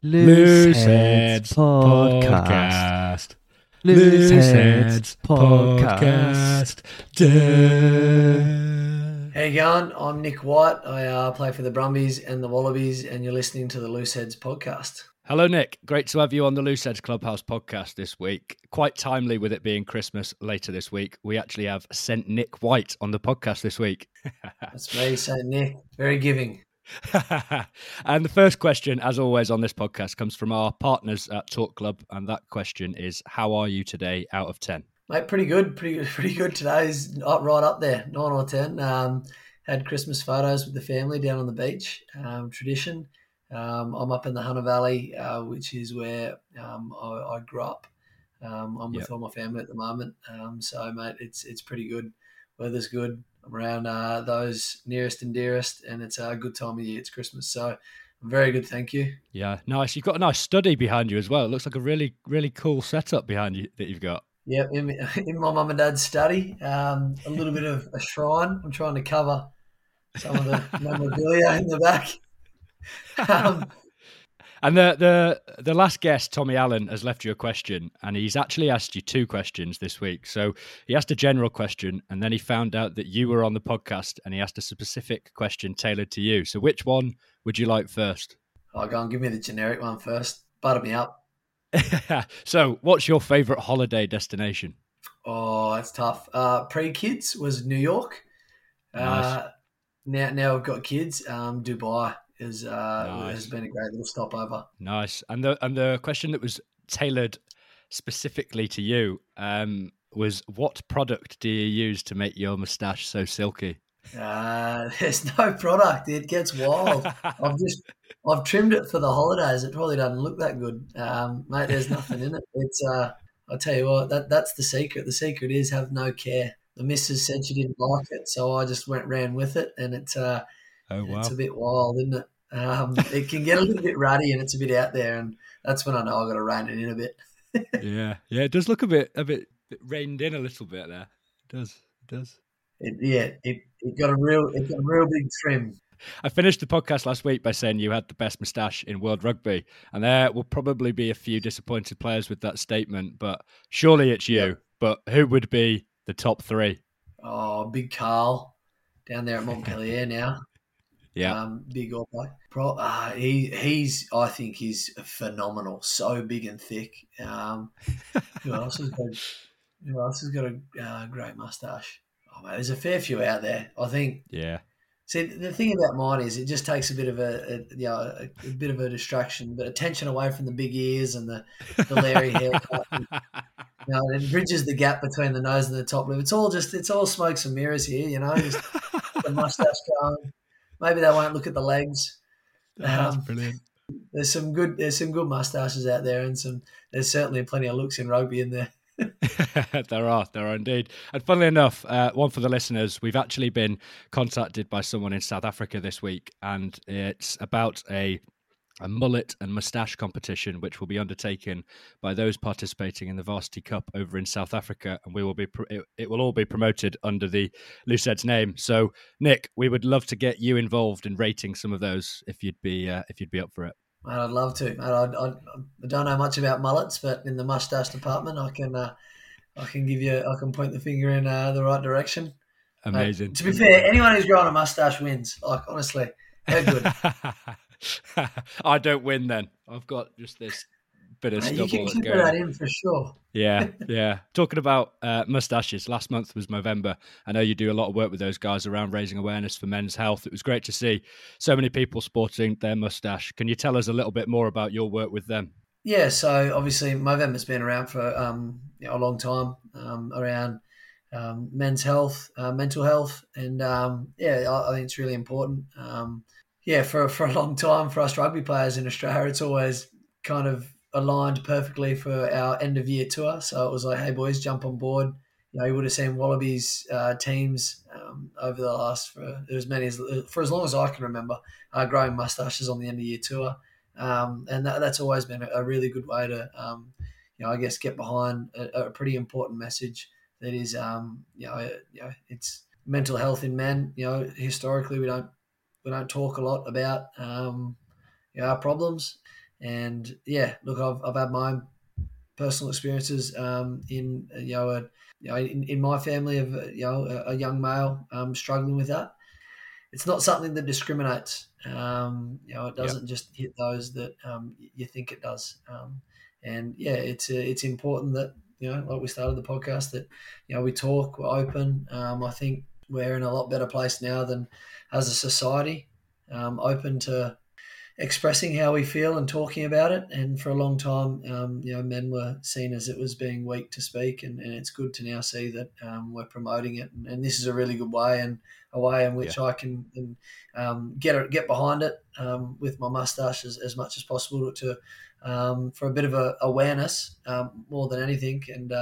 Loose Heads Podcast. Loose Heads Podcast. How you going? I'm Nick White. I play for the Brumbies and the Wallabies, and you're listening to the Loose Heads Podcast. Hello, Nick. Great to have you on the Loose Heads Clubhouse podcast this week. Quite timely with it being Christmas later this week. We actually have St. Nick White on the podcast this week. That's me, St. Nick. Very giving. And the first question, as always on this podcast, comes from our partners at Talk Club. And that question is, how are you today out of 10? Mate, pretty good. Today's right up there, 9 or 10. Had Christmas photos with the family down on the beach, tradition. I'm up in the Hunter Valley, which is where I grew up. I'm with all my family at the moment. So, mate, it's pretty good. Weather's good. I'm around those nearest and dearest, and it's a good time of year. It's Christmas. So, very good, thank you. Yeah, nice. You've got a nice study behind you as well. It looks like a really, really cool setup behind you that you've got. Yeah, in my mum and dad's study, a little bit of a shrine. I'm trying to cover some of the memorabilia in the back. And the last guest, Tommy Allen, has left you a question, and he's actually asked you two questions this week. So he asked a general question, and then he found out that you were on the podcast, and he asked a specific question tailored to you. So which one would you like first? Oh, go on, give me the generic one first. Butter me up. So what's your favourite holiday destination? Oh, that's tough. Pre-kids was New York. Nice. Now I've got kids, Dubai. Has been a great little stopover. Nice. And the question that was tailored specifically to you was, what product do you use to make your moustache so silky? There's no product. It gets wild. I've trimmed it for the holidays. It probably doesn't look that good, mate. There's nothing in it. It's I'll tell you what. That's the secret. The secret is have no care. The missus said she didn't like it, so I just ran with it, and it's. Oh, wow. It's a bit wild, isn't it? It can get a little bit ruddy, and it's a bit out there, and that's when I know I've got to rein it in a bit. yeah, it does look a bit reined in a little bit there. It does. It got a real big trim. I finished the podcast last week by saying you had the best moustache in world rugby, and there will probably be a few disappointed players with that statement, but surely it's you. Yep. But who would be the top three? Oh, Big Carl down there at Montpellier now. Yeah, big old guy. He's. I think he's phenomenal. So big and thick. Who else has got a great moustache? Oh mate, there's a fair few out there, I think. Yeah. See, the thing about mine is it just takes a bit of a bit of a distraction, but attention away from the big ears and the Larry haircut. And it bridges the gap between the nose and the top lip. It's all smokes and mirrors here, Just the moustache going. Maybe they won't look at the legs. That's brilliant. There's some good moustaches out there, and there's certainly plenty of looks in rugby in there. There are indeed. And funnily enough, one for the listeners, we've actually been contacted by someone in South Africa this week, and it's about a mullet and moustache competition, which will be undertaken by those participating in the Varsity Cup over in South Africa, and it will all be promoted under the Loose Heads name. So, Nick, we would love to get you involved in rating some of those if you'd be up for it. Man, I'd love to. I don't know much about mullets, but in the moustache department, I can point the finger in the right direction. Amazing. To be fair, anyone who's growing a moustache wins. Like honestly, they're good. I don't win then. I've got just this bit of stubble. You can keep that in for sure. Yeah. Talking about moustaches, last month was Movember. I know you do a lot of work with those guys around raising awareness for men's health. It was great to see so many people sporting their moustache. Can you tell us a little bit more about your work with them? Yeah, so obviously Movember's been around for a long time, around men's health, mental health, and I think it's really important. Yeah, for a long time, for us rugby players in Australia, it's always kind of aligned perfectly for our end-of-year tour. So it was like, hey, boys, jump on board. You would have seen Wallabies teams over the last, for as long as I can remember, growing moustaches on the end-of-year tour. And that's always been a really good way to, I guess, get behind a pretty important message that is, it's mental health in men. Historically, we don't talk a lot about our problems, And yeah, look, I've had my own personal experiences in my family of a young male struggling with that. It's not something that discriminates. It doesn't just hit those that you think it does. It's important that, like we started the podcast, that we talk, we're open. I think we're in a lot better place now than as a society, open to expressing how we feel and talking about it. And for a long time, men were seen as it was being weak to speak. And it's good to now see that we're promoting it. And this is a really good way and a way in which I can get behind it with my mustache as much as possible to for a bit of awareness more than anything. And,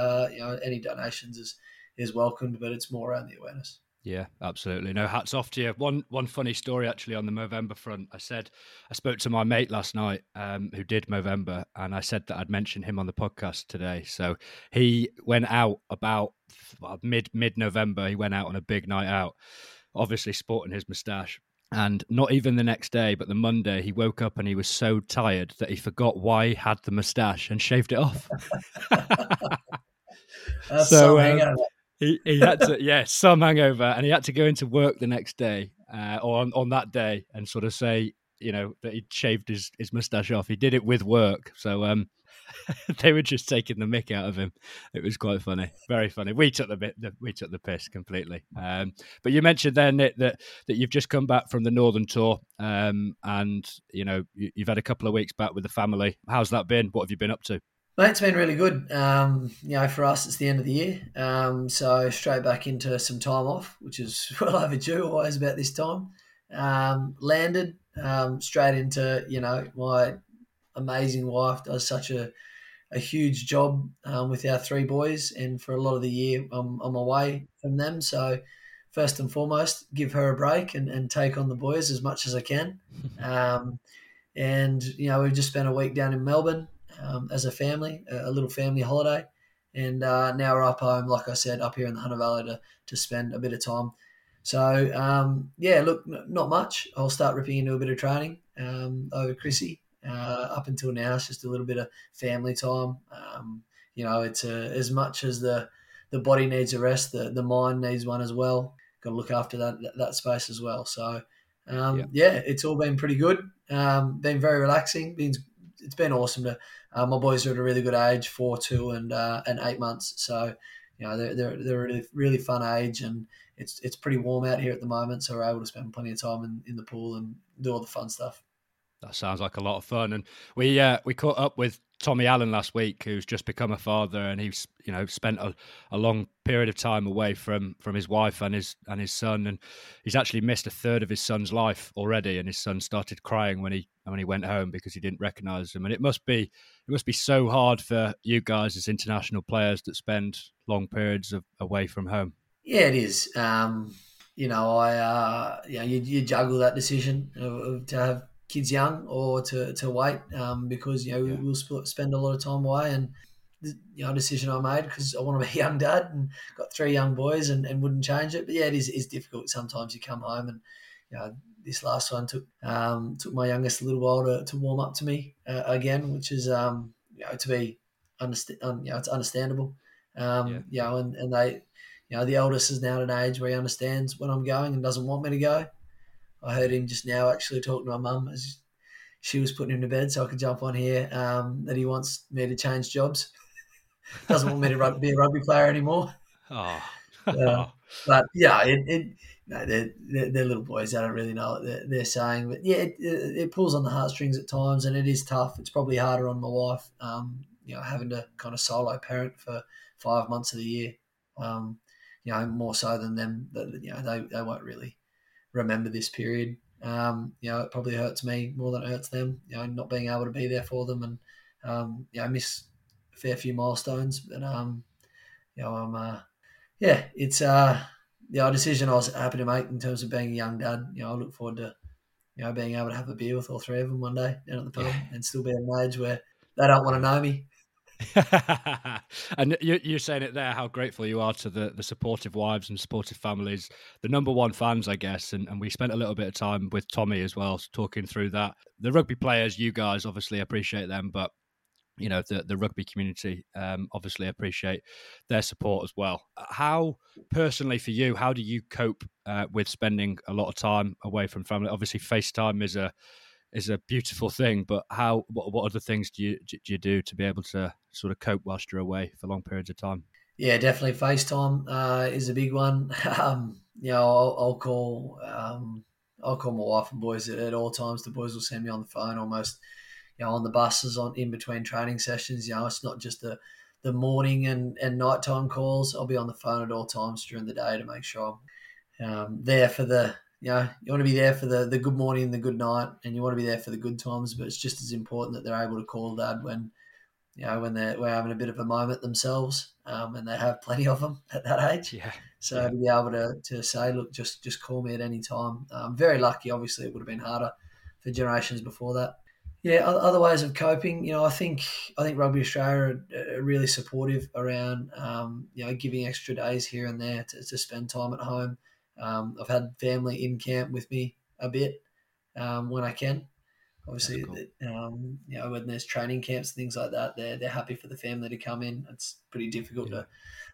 any donations is welcomed, but it's more around the awareness. Yeah, absolutely. No, hats off to you. One funny story actually on the Movember front. I spoke to my mate last night who did Movember, and I said that I'd mention him on the podcast today. So he went out about mid-November. He went out on a big night out, obviously sporting his moustache. And not even the next day, but the Monday, he woke up and he was so tired that he forgot why he had the moustache and shaved it off. That's so hangover. He had to, some hangover, and he had to go into work the next day or on that day and sort of say, that he'd shaved his moustache off. He did it with work. So they were just taking the mick out of him. It was quite funny. Very funny. We took the piss completely. But you mentioned there, Nick, that you've just come back from the Northern Tour and, you've had a couple of weeks back with the family. How's that been? What have you been up to? Mate, it's been really good. For us, it's the end of the year. So straight back into some time off, which is well overdue, always about this time. Landed straight into, my amazing wife does such a huge job with our three boys. And for a lot of the year, I'm away from them. So first and foremost, give her a break and take on the boys as much as I can. We've just spent a week down in Melbourne. As a family, a little family holiday. And now we're up home, like I said, up here in the Hunter Valley to spend a bit of time. So, not much. I'll start ripping into a bit of training over Chrissy. Up until now, it's just a little bit of family time. It's as much as the body needs a rest, the mind needs one as well. Got to look after that space as well. So, it's all been pretty good. Been very relaxing. It's been awesome. My boys are at a really good age, 4, 2 and 8 months. So, they're a really, really fun age, and it's pretty warm out here at the moment. So we're able to spend plenty of time in the pool and do all the fun stuff. That sounds like a lot of fun. And we caught up with Tommy Allen last week, who's just become a father, and he's spent a long period of time away from his wife and his son, and he's actually missed a third of his son's life already. And his son started crying when he went home because he didn't recognise him. And it must be so hard for you guys as international players that spend long periods away from home. Yeah, it is. You juggle that decision to have kids young or to wait because, we'll spend a lot of time away. And, a decision I made because I want to be a young dad and got 3 young boys and wouldn't change it. But, yeah, it's difficult. Sometimes you come home and, this last one took my youngest a little while to warm up to me again, which is, to be it's understandable. And they, the eldest is now at an age where he understands when I'm going and doesn't want me to go. I heard him just now actually talking to my mum as she was putting him to bed so I could jump on here, that he wants me to change jobs. Doesn't want me to be a rugby player anymore. Oh. But, they're little boys. They don't really know what they're saying. But, it pulls on the heartstrings at times, and it is tough. It's probably harder on my wife, having to kind of solo parent for 5 months of the year, more so than them. They won't really remember this period. It probably hurts me more than it hurts them, not being able to be there for them. And, I miss a fair few milestones. But, I'm... it's a decision I was happy to make in terms of being a young dad. I look forward to, being able to have a beer with all 3 of them one day down at the pub and still be at an age where they don't want to know me. And you're saying it there, how grateful you are to the supportive wives and supportive families, the number one fans, I guess. And we spent a little bit of time with Tommy as well, talking through that. The rugby players, you guys obviously appreciate them, but you know, the rugby community obviously appreciate their support as well. How, personally for you, how do you cope with spending a lot of time away from family? Obviously, FaceTime is a beautiful thing, but what other things do you do to be able to sort of cope whilst you're away for long periods of time? Yeah, definitely FaceTime is a big one. I'll call my wife and boys at all times. The boys will send me on the phone almost, on the buses, in between training sessions. It's not just the morning and nighttime calls. I'll be on the phone at all times during the day to make sure I'm there for the, you want to be there for the good morning and the good night, and you want to be there for the good times, but it's just as important that they're able to call Dad when we're having a bit of a moment themselves, and they have plenty of them at that age. Yeah. So to be able to say, look, just call me at any time. I'm very lucky. Obviously, it would have been harder for generations before that. Yeah, other ways of coping. I think Rugby Australia are really supportive around, giving extra days here and there to spend time at home. I've had family in camp with me a bit when I can. Obviously, cool. When there's training camps, things like that, they're happy for the family to come in. It's pretty difficult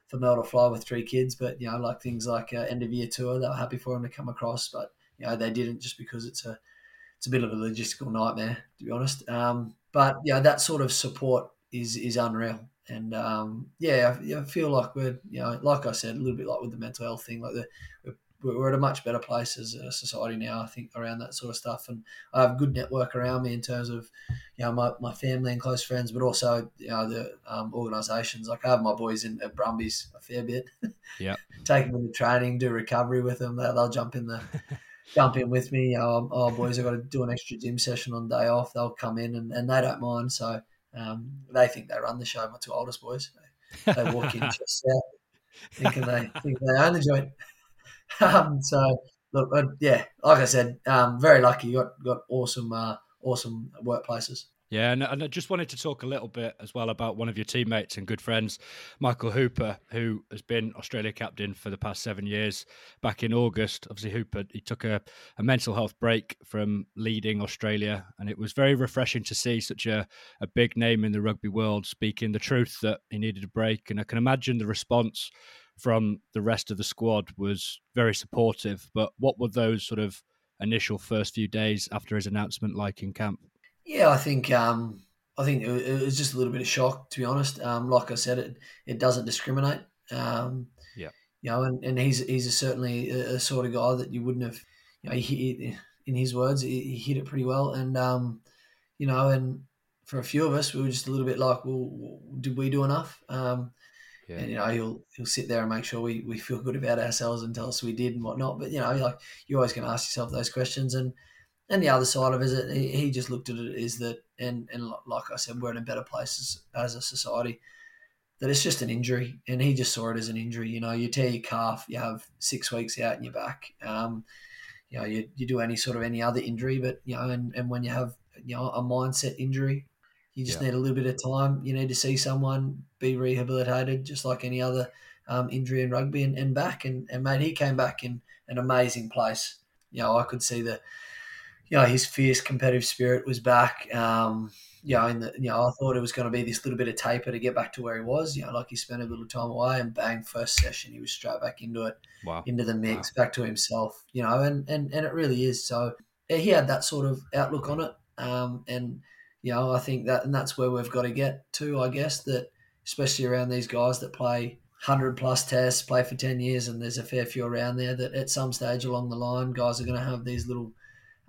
for Mel to fly with three kids, but like things like end of year tour, they were happy for him to come across, but they didn't, just because it's a bit of a logistical nightmare, to be honest. But that sort of support is unreal. And I feel like we're, like I said, a little bit like with the mental health thing, like we're at a much better place as a society now, I think, around that sort of stuff. And I have a good network around me in terms of, my family and close friends, but also, the organisations. Like I have my boys at Brumbies a fair bit. Yeah, take them to training, do recovery with them. They'll jump in the... jump in with me. Oh, boys, I've got to do an extra gym session on the day off. They'll come in and they don't mind. So they think they run the show. My two oldest boys, they walk in just out, thinking they own the joint. So look, like I said, very lucky. Got awesome workplaces. Yeah, and I just wanted to talk a little bit as well about one of your teammates and good friends, Michael Hooper, who has been Australia captain for the past 7 years. Back in August, obviously Hooper, he took a mental health break from leading Australia, and it was very refreshing to see such a big name in the rugby world speaking the truth that he needed a break. And I can imagine the response from the rest of the squad was very supportive. But what were those sort of initial first few days after his announcement like in camp? Yeah, I think it was just a little bit of shock, to be honest. Like I said, it doesn't discriminate. And he's certainly a sort of guy that you wouldn't have. He, in his words, he hit it pretty well. And and for a few of us, we were just a little bit like, well, did we do enough? And he'll sit there and make sure we feel good about ourselves and tell us we did and whatnot. But like you're always going to ask yourself those questions. And the other side of it is he just looked at it is that, and like I said, we're in a better place as a society, that it's just an injury. And he just saw it as an injury. You tear your calf, you have 6 weeks out and you're back. You do any other injury, but, and when you have, a mindset injury, you just need a little bit of time. You need to see someone, be rehabilitated, just like any other injury in rugby and back. And mate, he came back in an amazing place. I could see the... his fierce competitive spirit was back. I thought it was going to be this little bit of taper to get back to where he was. Like he spent a little time away, and bang, first session, he was straight back into it, into the mix, back to himself. And it really is. So he had that sort of outlook on it, I think that, and that's where we've got to get to, I guess, that especially around these guys that play 100 plus tests, play for 10 years, and there's a fair few around there that at some stage along the line, guys are going to have these little.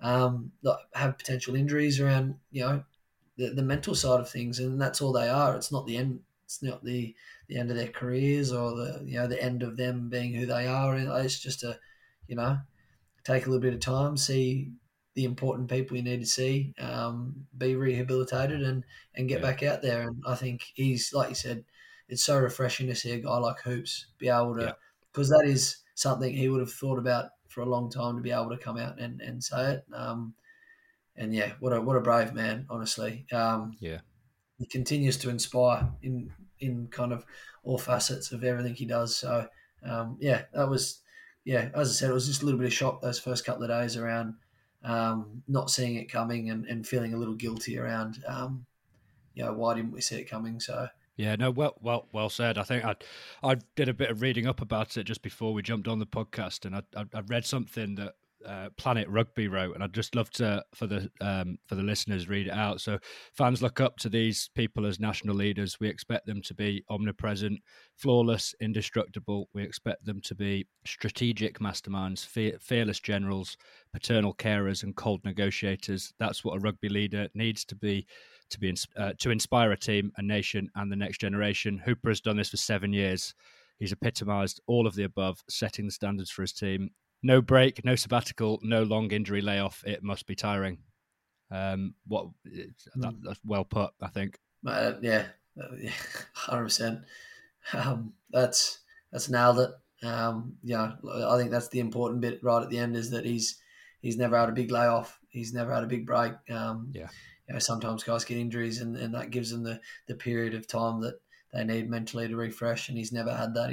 Have potential injuries around, the mental side of things, and that's all they are. It's not the end. It's not the end of their careers or the end of them being who they are. It's just take a little bit of time, see the important people you need to see, be rehabilitated and get back out there. And I think he's, like you said, it's so refreshing to see a guy like Hoops be able to, because that is something he would have thought about for a long time, to be able to come out and say it. What a brave man, honestly. he continues to inspire in kind of all facets of everything he does. So, as I said, it was just a little bit of shock those first couple of days around not seeing it coming and feeling a little guilty around, why didn't we see it coming? So, yeah, no, well said. I think I did a bit of reading up about it just before we jumped on the podcast, and I read something that Planet Rugby wrote, and I'd just love to for the listeners read it out. So, fans look up to these people as national leaders. We expect them to be omnipresent, flawless, indestructible. We expect them to be strategic masterminds, fearless generals, paternal carers, and cold negotiators. That's what a rugby leader needs to be. To inspire a team, a nation, and the next generation. Hooper has done this for 7 years. He's epitomised all of the above, setting the standards for his team. No break, no sabbatical, no long injury layoff. It must be tiring. That's well put, I think. 100%. That's nailed it. I think that's the important bit right at the end, is that he's never had a big layoff. He's never had a big break. Sometimes guys get injuries and that gives them the period of time that they need mentally to refresh, and he's never had that.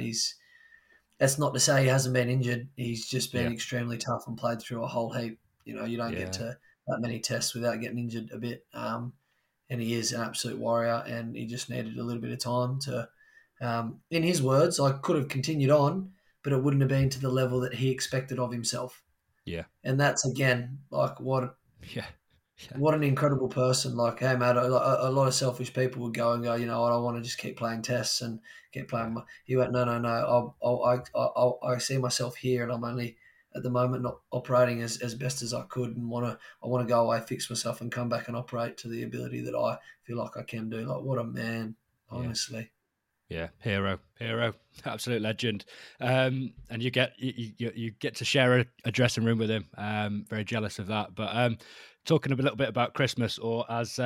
That's not to say he hasn't been injured. He's just been extremely tough and played through a whole heap. You don't get to that many tests without getting injured a bit. And he is an absolute warrior, and he just needed a little bit of time to, in his words, I could have continued on, but it wouldn't have been to the level that he expected of himself. Yeah. And that's, again, like what... Yeah. Yeah. What an incredible person. Like, hey, mate, a lot of selfish people would go, I don't want to just keep playing tests and keep playing. He went, no, I see myself here, and I'm only at the moment not operating as best as I could, and I want to go away, fix myself, and come back and operate to the ability that I feel like I can do. Like, what a man, honestly. Yeah. Yeah, hero, absolute legend. And you get to share a dressing room with him. Very jealous of that. But talking a little bit about Christmas, or as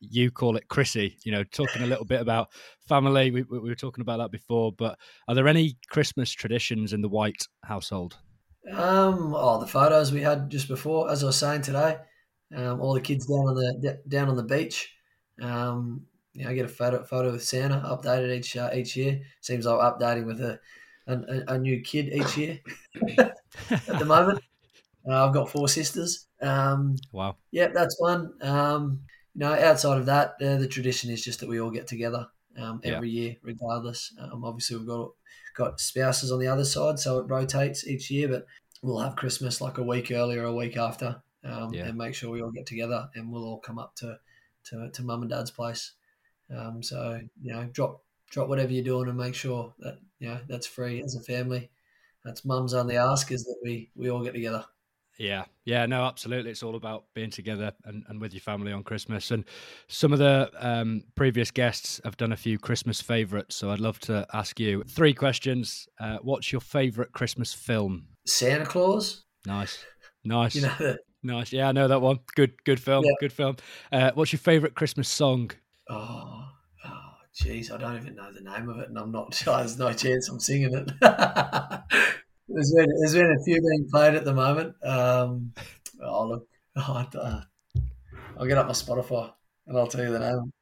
you call it, Chrissy, talking a little bit about family. We were talking about that before, but are there any Christmas traditions in the White household? The photos we had just before, as I was saying today, all the kids down on the beach. I get a photo with Santa updated each year. Seems like I'm updating with a new kid each year at the moment. I've got 4 sisters. Wow. Yeah, that's one. Outside of that, the tradition is just that we all get together every year, regardless. Obviously, we've got spouses on the other side, so it rotates each year, but we'll have Christmas like a week earlier, a week after, and make sure we all get together, and we'll all come up to Mum and Dad's place. Drop whatever you're doing and make sure that that's free as a family. That's Mum's only ask, is that we all get together. No, absolutely. It's all about being together and with your family on Christmas. And some of the previous guests have done a few Christmas favourites, so I'd love to ask you 3 questions. What's your favourite Christmas film? Santa Claus. Nice. Nice. Yeah, I know that one. Good film. Yeah. Good film. What's your favourite Christmas song? Oh, geez, I don't even know the name of it, and I'm not sure. There's no chance I'm singing it. There's been a few being played at the moment. I'll get up my Spotify and I'll tell you the name.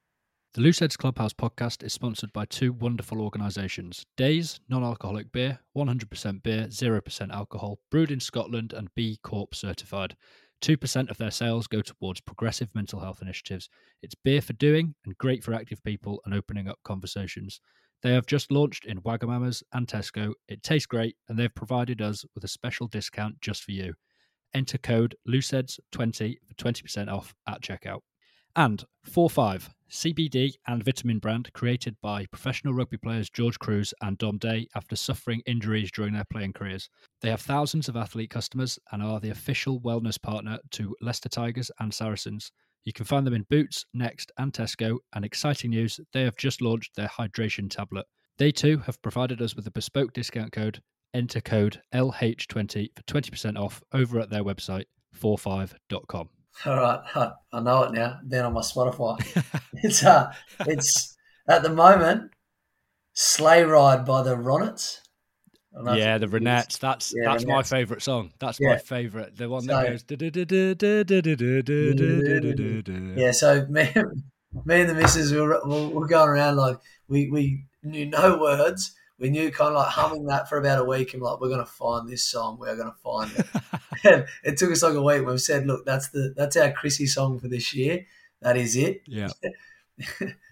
The Loose Heads Clubhouse podcast is sponsored by 2 wonderful organisations. Days, non-alcoholic beer, 100% beer, 0% alcohol, brewed in Scotland and B Corp certified. 2% of their sales go towards progressive mental health initiatives. It's beer for doing and great for active people and opening up conversations. They have just launched in Wagamamas and Tesco. It tastes great, and they've provided us with a special discount just for you. Enter code LooseHeads20 for 20% off at checkout. And 4.5, CBD and vitamin brand created by professional rugby players George Cruz and Dom Day after suffering injuries during their playing careers. They have thousands of athlete customers and are the official wellness partner to Leicester Tigers and Saracens. You can find them in Boots, Next and Tesco, and exciting news, they have just launched their hydration tablet. They too have provided us with a bespoke discount code. Enter code LH20 for 20% off over at their website, 45.com. All right, I know it now. Down on my Spotify, it's at the moment "Sleigh Ride" by the Ronettes. Yeah, the Ronettes. That's my favourite song. That's my favourite. The one that goes. Yeah, so me and the missus were going around like we knew no words. We knew kind of like humming that for about a week and like, we're going to find this song. We're going to find it. And it took us like a week. We've said, look, that's our Chrissy song for this year. That is it. Yeah.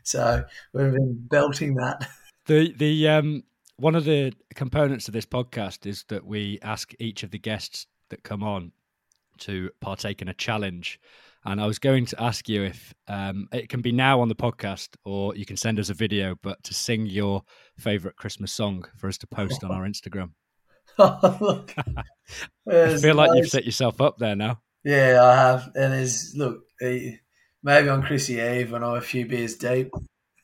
So we've been belting that. The one of the components of this podcast is that we ask each of the guests that come on to partake in a challenge. And I was going to ask you if it can be now on the podcast or you can send us a video, but to sing your favourite Christmas song for us to post on our Instagram. I feel like you've set yourself up there now. Yeah, I have. And there's, look, maybe on Chrissy Eve when I'm a few beers deep.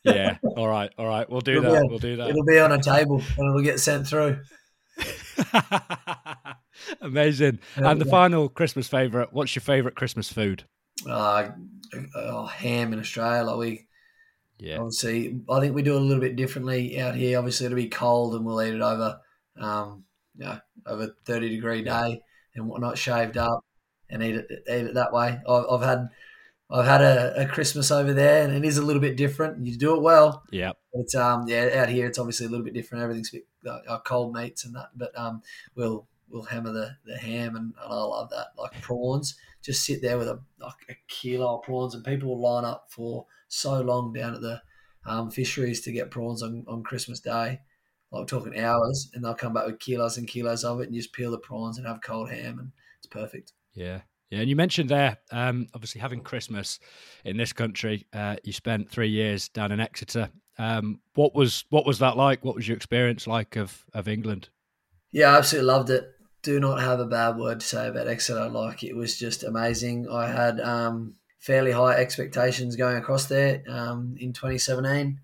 Yeah, all right. We'll do that. It'll be on a table and it'll get sent through. Amazing. And the final Christmas favourite, what's your favourite Christmas food? Ham in Australia. Obviously, I think we do it a little bit differently out here. Obviously, it'll be cold and we'll eat it over, over 30-degree day and whatnot, shaved up and eat it that way. I've had a Christmas over there, and it is a little bit different. You do it well. Yeah. It's out here it's obviously a little bit different. Everything's a bit cold meats and that, but we'll hammer the ham, and I love that. Like prawns, just sit there with a kilo of prawns, and people will line up for so long down at the fisheries to get prawns on Christmas Day. Like we're talking hours, and they'll come back with kilos and kilos of it, and you just peel the prawns and have cold ham, and it's perfect. Yeah. Yeah, and you mentioned there, obviously having Christmas in this country. You spent 3 years down in Exeter. What was that like? What was your experience like of England? Yeah, I absolutely loved it. Do not have a bad word to say about Exeter. Like, it was just amazing. I had fairly high expectations going across there in 2017.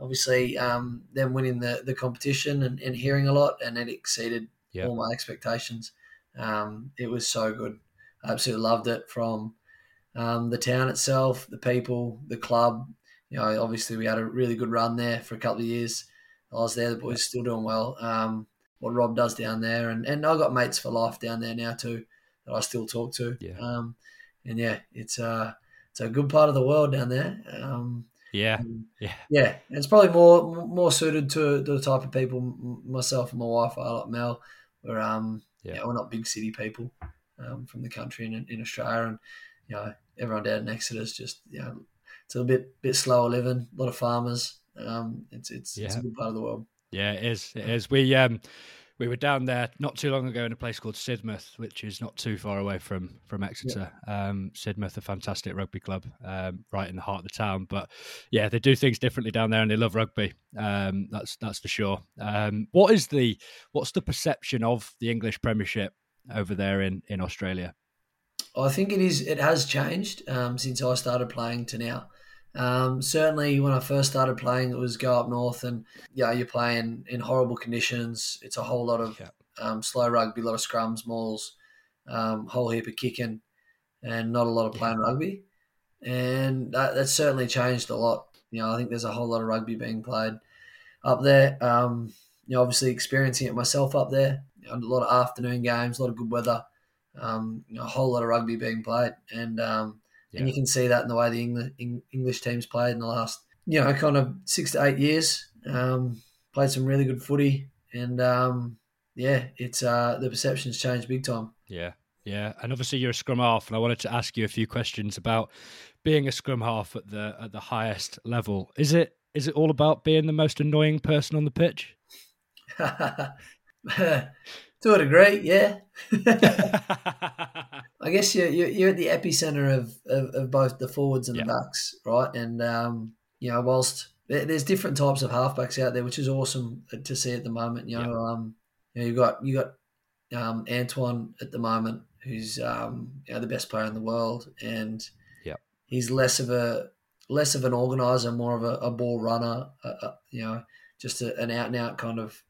Obviously, them winning the competition and hearing a lot, and it exceeded all my expectations. It was so good. I absolutely loved it, from the town itself, the people, the club. You know, obviously we had a really good run there for a couple of years. I was there. The boys still doing well. What Rob does down there, and I got mates for life down there now too that I still talk to. Yeah. It's a good part of the world down there. It's probably more suited to the type of people myself and my wife are, like Mel. We're not big city people. From the country in Australia, and you know, everyone down in Exeter is just, you know, it's a bit slower living, a lot of farmers. It's a good part of the world. Yeah, it is. It is. We were down there not too long ago in a place called Sidmouth, which is not too far away from Exeter. Yeah. Sidmouth, a fantastic rugby club, right in the heart of the town. But yeah, they do things differently down there, and they love rugby. That's for sure. What's the perception of the English Premiership over there in Australia? I think it has changed since I started playing to now. Certainly when I first started playing, it was go up north and you're playing in horrible conditions. It's a whole lot of slow rugby, a lot of scrums, mauls, whole heap of kicking, and not a lot of playing rugby. And that's certainly changed a lot. You know, I think there's a whole lot of rugby being played up there. Obviously experiencing it myself up there. A lot of afternoon games, a lot of good weather, a whole lot of rugby being played, and you can see that in the way the English teams played in the last, kind of 6 to 8 years. Played some really good footy, and it's the perception's changed big time. Yeah, yeah, and obviously you're a scrum half, and I wanted to ask you a few questions about being a scrum half at the highest level. Is it all about being the most annoying person on the pitch? To a degree, yeah. I guess you're at the epicenter of both the forwards and the backs, right? And whilst there's different types of halfbacks out there, which is awesome to see at the moment. You've got Antoine at the moment, who's the best player in the world, and he's less of an organizer, more of a ball runner. Just an out and out kind of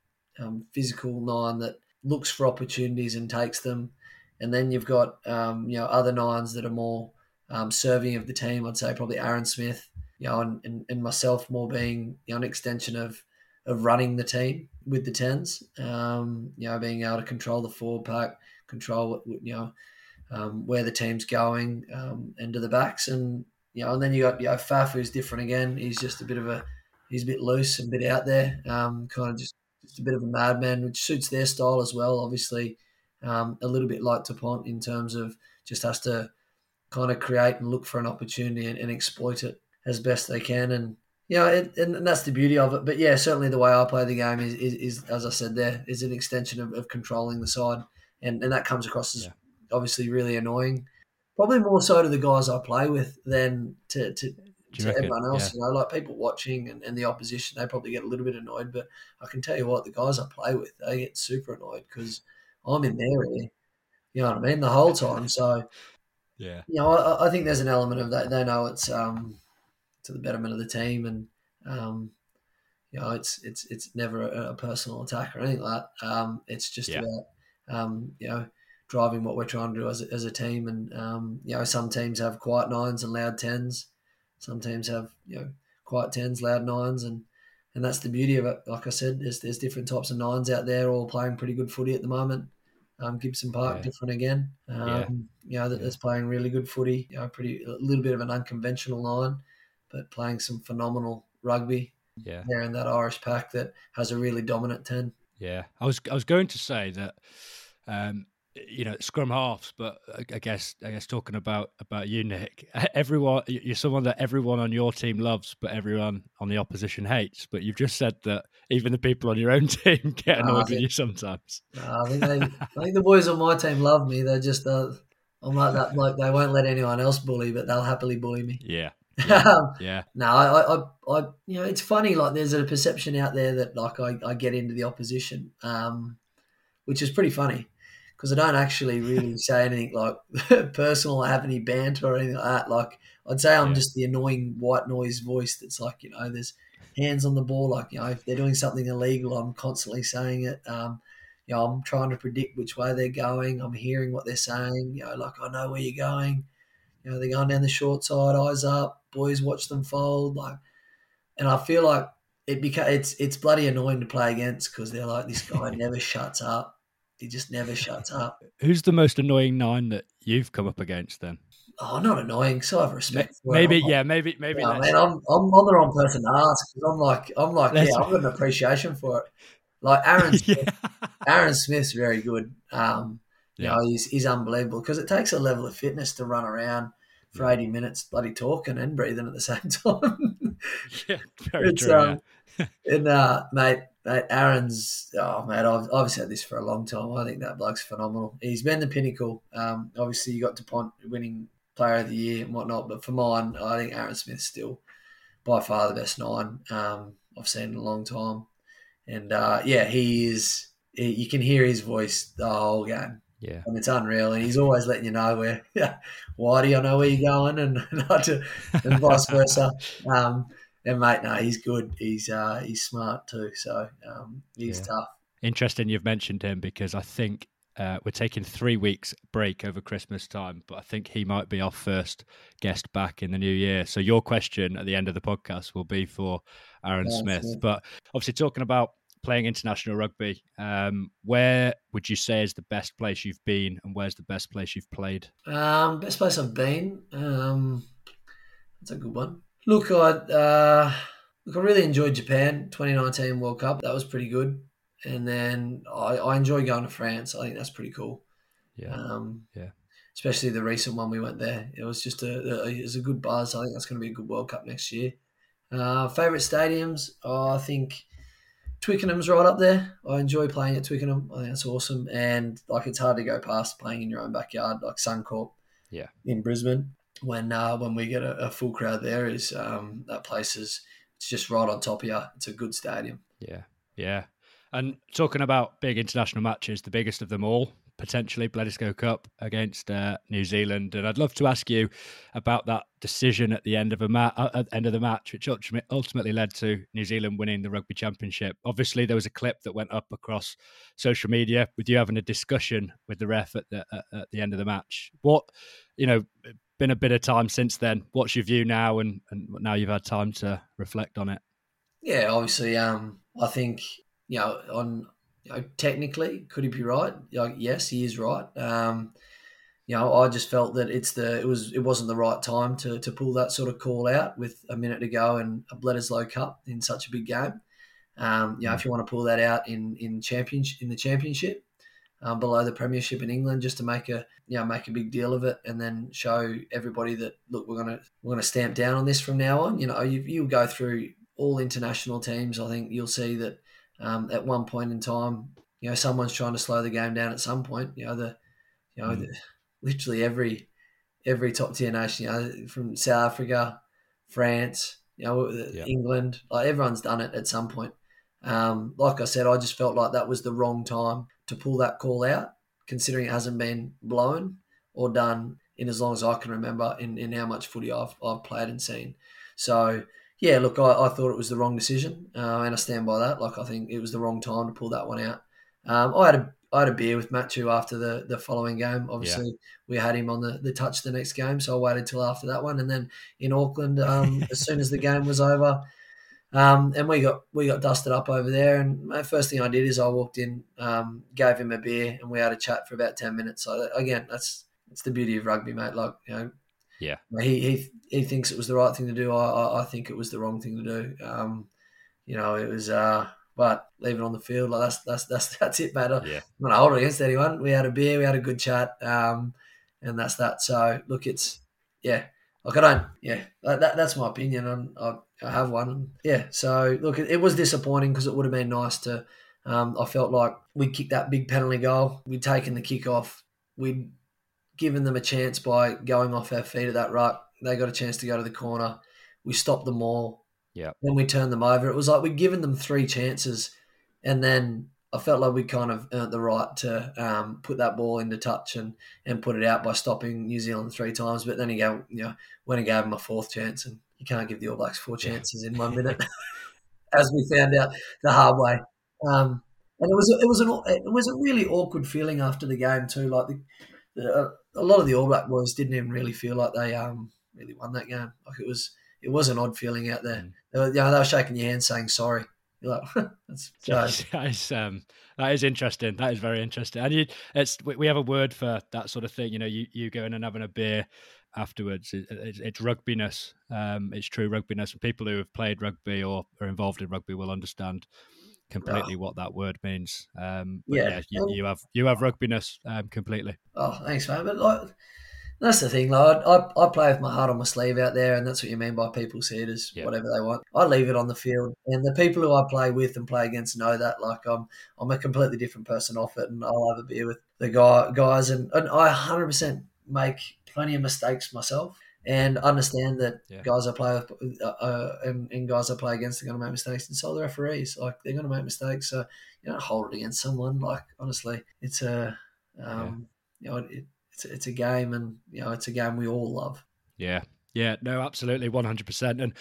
physical nine that looks for opportunities and takes them. And then you've got other nines that are more serving of the team. I'd say probably Aaron Smith, and myself, more being an extension of running the team with the tens. Being able to control the forward pack, control where the team's going, and to the backs. And you know, and then you got, you know, Faf, who's different again. He's just a bit of a, he's a bit loose and a bit out there, kind of just a bit of a madman, which suits their style as well, obviously. A little bit like Dupont in terms of just has to kind of create and look for an opportunity and exploit it as best they can. And, you know, and that's the beauty of it. But, yeah, certainly the way I play the game is as I said there, is an extension of controlling the side. And that comes across as obviously really annoying. Probably more so to the guys I play with than to everyone else. You know, like people watching and the opposition, they probably get a little bit annoyed. But I can tell you what, the guys I play with, they get super annoyed because I'm in there, really. You know what I mean? The whole time. So, yeah, you know, I think there's an element of that. They know it's to the betterment of the team, and you know, it's never a personal attack or anything like that. It's just about you know, driving what we're trying to do as a team. And you know, some teams have quiet nines and loud tens. Some teams have, you know, quiet tens, loud nines, and that's the beauty of it. Like I said, there's different types of nines out there, all playing pretty good footy at the moment. Gibson Park, different again. You know, that's playing really good footy. You know, a little bit of an unconventional nine, but playing some phenomenal rugby. Yeah, they're in that Irish pack that has a really dominant 10. Yeah, I was going to say that. You know, scrum halves, but I guess talking about you, Nick, everyone, you're someone that everyone on your team loves, but everyone on the opposition hates. But you've just said that even the people on your own team get annoyed with you sometimes. I think the boys on my team love me. They're just, I'm like that, like they won't let anyone else bully, but they'll happily bully me. Yeah. No, I you know, it's funny, like there's a perception out there that like I get into the opposition, which is pretty funny. Because I don't actually really say anything like personal. I have any banter or anything like that. Like I'd say I'm just the annoying white noise voice that's like, you know, there's hands on the ball. Like, you know, if they're doing something illegal, I'm constantly saying it. You know, I'm trying to predict which way they're going. I'm hearing what they're saying. You know, like I know where you're going. You know, they're going down the short side, eyes up. Boys, watch them fold. Like, and I feel like it's bloody annoying to play against because they're like, this guy never shuts up. He just never shuts up. Who's the most annoying nine that you've come up against then? Oh, not annoying. So I have respect for it. Maybe. No, man, I'm not the wrong person to ask. I'm like, I've got an appreciation for it. Like Aaron Smith. Aaron Smith's very good. You know, he's unbelievable because it takes a level of fitness to run around for 80 minutes, bloody talking and breathing at the same time. Yeah, very true. And mate, Aaron's, I've said this for a long time. I think that bloke's phenomenal. He's been the pinnacle. Obviously, you got Dupont winning Player of the Year and whatnot, but for mine, I think Aaron Smith's still by far the best nine I've seen in a long time. And, he is – you can hear his voice the whole game. Yeah. And it's unreal. And he's always letting you know where – Whitey, I know where you're going and vice versa. And mate, no, he's good. He's smart too. So he's tough. Interesting you've mentioned him because I think we're taking 3 weeks break over Christmas time, but I think he might be our first guest back in the new year. So your question at the end of the podcast will be for Aaron Smith. But obviously talking about playing international rugby, where would you say is the best place you've been and where's the best place you've played? Best place I've been? That's a good one. Look, I really enjoyed Japan 2019 World Cup. That was pretty good. And then I enjoy going to France. I think that's pretty cool. Yeah. Especially the recent one we went there. It was just a good buzz. I think that's going to be a good World Cup next year. Favourite stadiums? I think Twickenham's right up there. I enjoy playing at Twickenham. I think that's awesome. And like it's hard to go past playing in your own backyard, like Suncorp in Brisbane. When we get a full crowd there is that place it's just right on top of you. It's a good stadium. Yeah. And talking about big international matches, the biggest of them all, potentially Bledisloe Cup against New Zealand. And I'd love to ask you about that decision at the end of the match, which ultimately led to New Zealand winning the Rugby Championship. Obviously, there was a clip that went up across social media with you having a discussion with the ref at the end of the match. What, you know, been a bit of time since then. What's your view now and now you've had time to reflect on it? Yeah, obviously, I think, you know, technically, could he be right? Yes, he is right. you know, I just felt that it wasn't the right time to pull that sort of call out with a minute to go and a Bledisloe Cup in such a big game. You know, if you want to pull that out in the championship, below the premiership in England, just to make a big deal of it, and then show everybody that look, we're gonna stamp down on this from now on. You know, you'll go through all international teams. I think you'll see that at one point in time, you know, someone's trying to slow the game down. At some point, literally every top tier nation, you know, from South Africa, France, you know, England, like everyone's done it at some point. Like I said, I just felt like that was the wrong time to pull that call out, considering it hasn't been blown or done in as long as I can remember in how much footy I've played and seen. So, yeah, look, I thought it was the wrong decision, and I stand by that. Like, I think it was the wrong time to pull that one out. I had a beer with Matthew after the following game. Obviously, we had him on the touch the next game, so I waited till after that one. And then in Auckland, as soon as the game was over, and we got dusted up over there. And the first thing I did is I walked in, gave him a beer, and we had a chat for about 10 minutes. So, again, that's the beauty of rugby, mate. Like, you know, he thinks it was the right thing to do. I think it was the wrong thing to do. You know, it was... But leaving on the field, like that's it, mate. Yeah. I'm not holding against anyone. We had a beer, we had a good chat, and that's that. So look, it's that's my opinion, and I have one. Yeah, so look, it was disappointing because it would have been nice to. I felt like we'd kicked that big penalty goal, we'd taken the kick off, we'd given them a chance by going off our feet at that ruck. They got a chance to go to the corner. We stopped them all. Yeah. Then we turned them over. It was like we'd given them three chances, and then I felt like we kind of earned the right to put that ball into touch and put it out by stopping New Zealand three times. But then he gave, you know, when he gave them a fourth chance, and you can't give the All Blacks four chances in 1 minute, as we found out the hard way. And it was a really awkward feeling after the game too. Like a lot of the All Black boys didn't even really feel like they really won that game. Like it was an odd feeling out there. They were shaking your hand saying sorry. You're like, that's jokes. That is interesting. That is very interesting. And we have a word for that sort of thing. You know, you going and having a beer afterwards. It's rugbiness. It's true rugbiness. And people who have played rugby or are involved in rugby will understand completely what that word means. You have rugbiness completely. Oh, thanks, mate. But that's the thing, like, I play with my heart on my sleeve out there, and that's what you mean by people see it as whatever they want. I leave it on the field, and the people who I play with and play against know that. Like, I'm a completely different person off it, and I'll have a beer with the guys, and I 100% make plenty of mistakes myself, and understand that guys I play with and guys I play against are going to make mistakes, and so are the referees. Like, they're going to make mistakes, so you don't hold it against someone. Like, honestly, it's a it's a game, and you know, it's a game we all love. Yeah, no, absolutely, 100%. And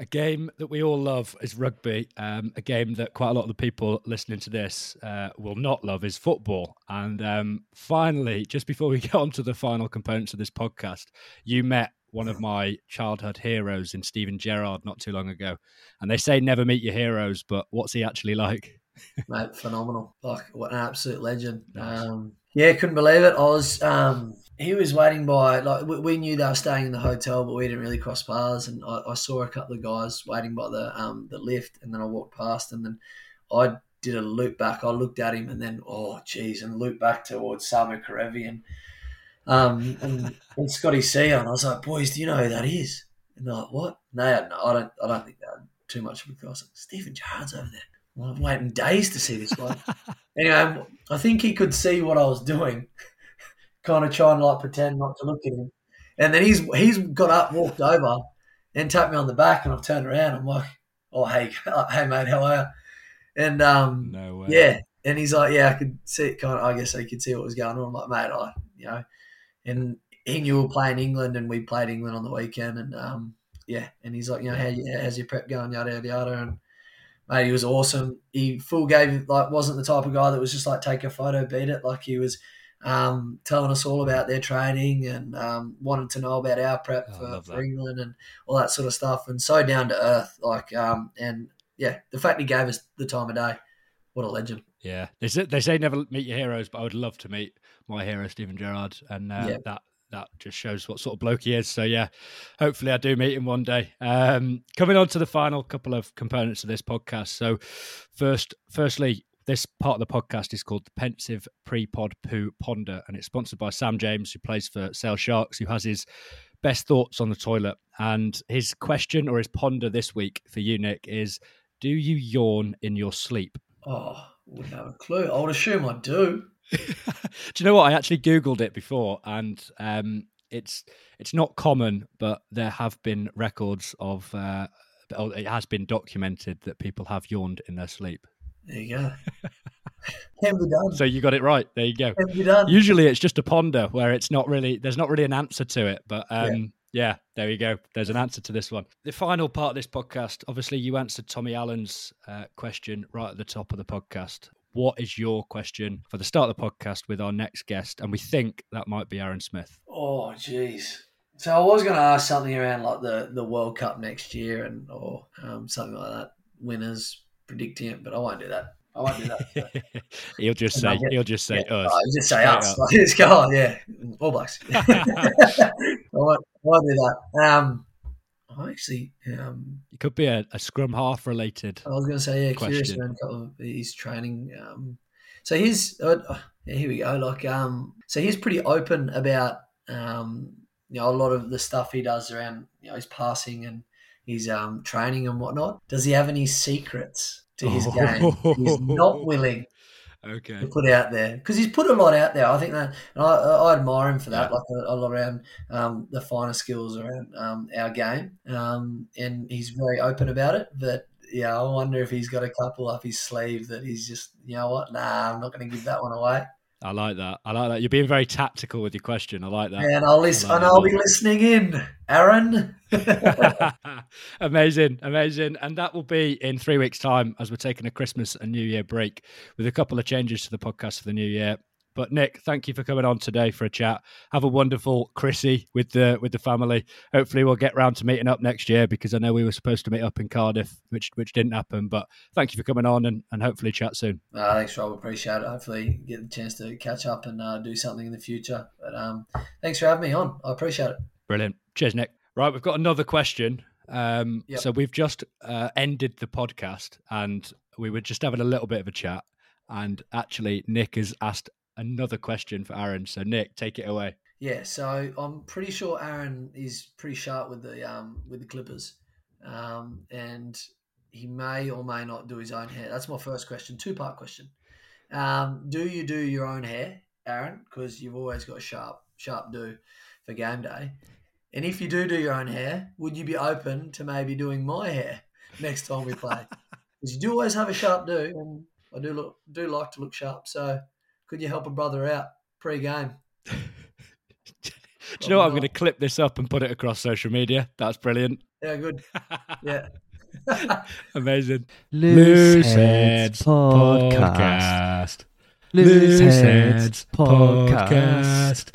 a game that we all love is rugby. A game that quite a lot of the people listening to this will not love is football. And finally, just before we get on to the final components of this podcast, you met one of my childhood heroes in Steven Gerrard not too long ago. And they say never meet your heroes, but what's he actually like? Mate, phenomenal. Like, what an absolute legend. Nice. Yeah, couldn't believe it. I was he was waiting by, like, we knew they were staying in the hotel, but we didn't really cross paths, and I saw a couple of guys waiting by the lift, and then I walked past, and then I did a loop back. I looked at him, and then and looped back towards Samu Karevi and Scotty Sion. I was like, boys, do you know who that is? And they're like, what? No, I don't think they had too much of a gossip. Stephen Gerrard's over there. I'm waiting days to see this guy. Anyway, I think he could see what I was doing, kind of trying to, like, pretend not to look at him. And then he's got up, walked over, and tapped me on the back, and I've turned around. I'm like, oh, hey, mate, how are you? And no way. Yeah, and he's like, yeah, I could see it. Kind of, I guess he could see what was going on. I'm like, mate, and he knew we were playing England, and we played England on the weekend, and and he's like, you know, how's your prep going, yada, and. Mate, he was awesome. He wasn't the type of guy that was just like, take a photo, beat it. Like, he was telling us all about their training, and wanted to know about our prep for England and all that sort of stuff. And so down to earth, like, and the fact he gave us the time of day What a legend. Yeah. They say never meet your heroes, but I would love to meet my hero, Steven Gerrard. And that just shows what sort of bloke he is. So, yeah, hopefully I do meet him one day. Coming on to the final couple of components of this podcast. So, firstly, this part of the podcast is called the Pensive Pre-Pod Poo Ponder, and it's sponsored by Sam James, who plays for Sale Sharks, who has his best thoughts on the toilet. And his question or his ponder this week for you, Nick, is, do you yawn in your sleep? Oh, I wouldn't have a clue. I would assume I do. Do you know what? I actually Googled it before, and it's not common, but there have been records of, it has been documented that people have yawned in their sleep. There you go. Can be done. So you got it right. There you go. Can be done. Usually it's just a ponder where there's not really an answer to it. But yeah, there you go. There's an answer to this one. The final part of this podcast, obviously you answered Tommy Allen's question right at the top of the podcast. What is your question for the start of the podcast with our next guest? And we think that might be Aaron Smith. Oh, geez. So I was going to ask something around like the World Cup next year or something like that. Winners. Predicting it, but I won't do that. So. he'll just say us. He'll just say us. Like, let's go on, yeah. All Blacks. I won't do that. It could be a scrum half related. I was going to say, yeah, curious around a couple of his training. So he's here we go. Like, so he's pretty open about a lot of the stuff he does around his passing and his training and whatnot. Does he have any secrets to his game? He's not willing to put out there because he's put a lot out there. I think that, and I admire him for that. Yeah. Like a lot around the finer skills around our game, and he's very open about it. But yeah, I wonder if he's got a couple up his sleeve that he's just, you know what? Nah, I'm not going to give that one away. I like that. You're being very tactical with your question. I like that. Yeah, and I'll be listening in, Aaron. Amazing. And that will be in 3 weeks' time as we're taking a Christmas and New Year break with a couple of changes to the podcast for the new year. But Nick, thank you for coming on today for a chat. Have a wonderful Chrissy with the family. Hopefully we'll get round to meeting up next year because I know we were supposed to meet up in Cardiff, which didn't happen. But thank you for coming on and hopefully chat soon. Thanks, Rob. Appreciate it. Hopefully get the chance to catch up and do something in the future. But thanks for having me on. I appreciate it. Brilliant. Cheers, Nick. Right, we've got another question. So we've just ended the podcast and we were just having a little bit of a chat. And actually, Nick has asked another question for Aaron. So Nick, take it away. Yeah, so I'm pretty sure Aaron is pretty sharp with the Clippers, and he may or may not do his own hair. That's my first question, two-part question. Do you do your own hair, Aaron? Because you've always got a sharp do for game day. And if you do your own hair, would you be open to maybe doing my hair next time we play? Because you do always have a sharp do, and I do like to look sharp. So. Could you help a brother out pre-game? Do you know what? I'm going to clip this up and put it across social media. That's brilliant. Yeah, good. Yeah. Amazing. Loose Heads Podcast. Loose Heads Podcast.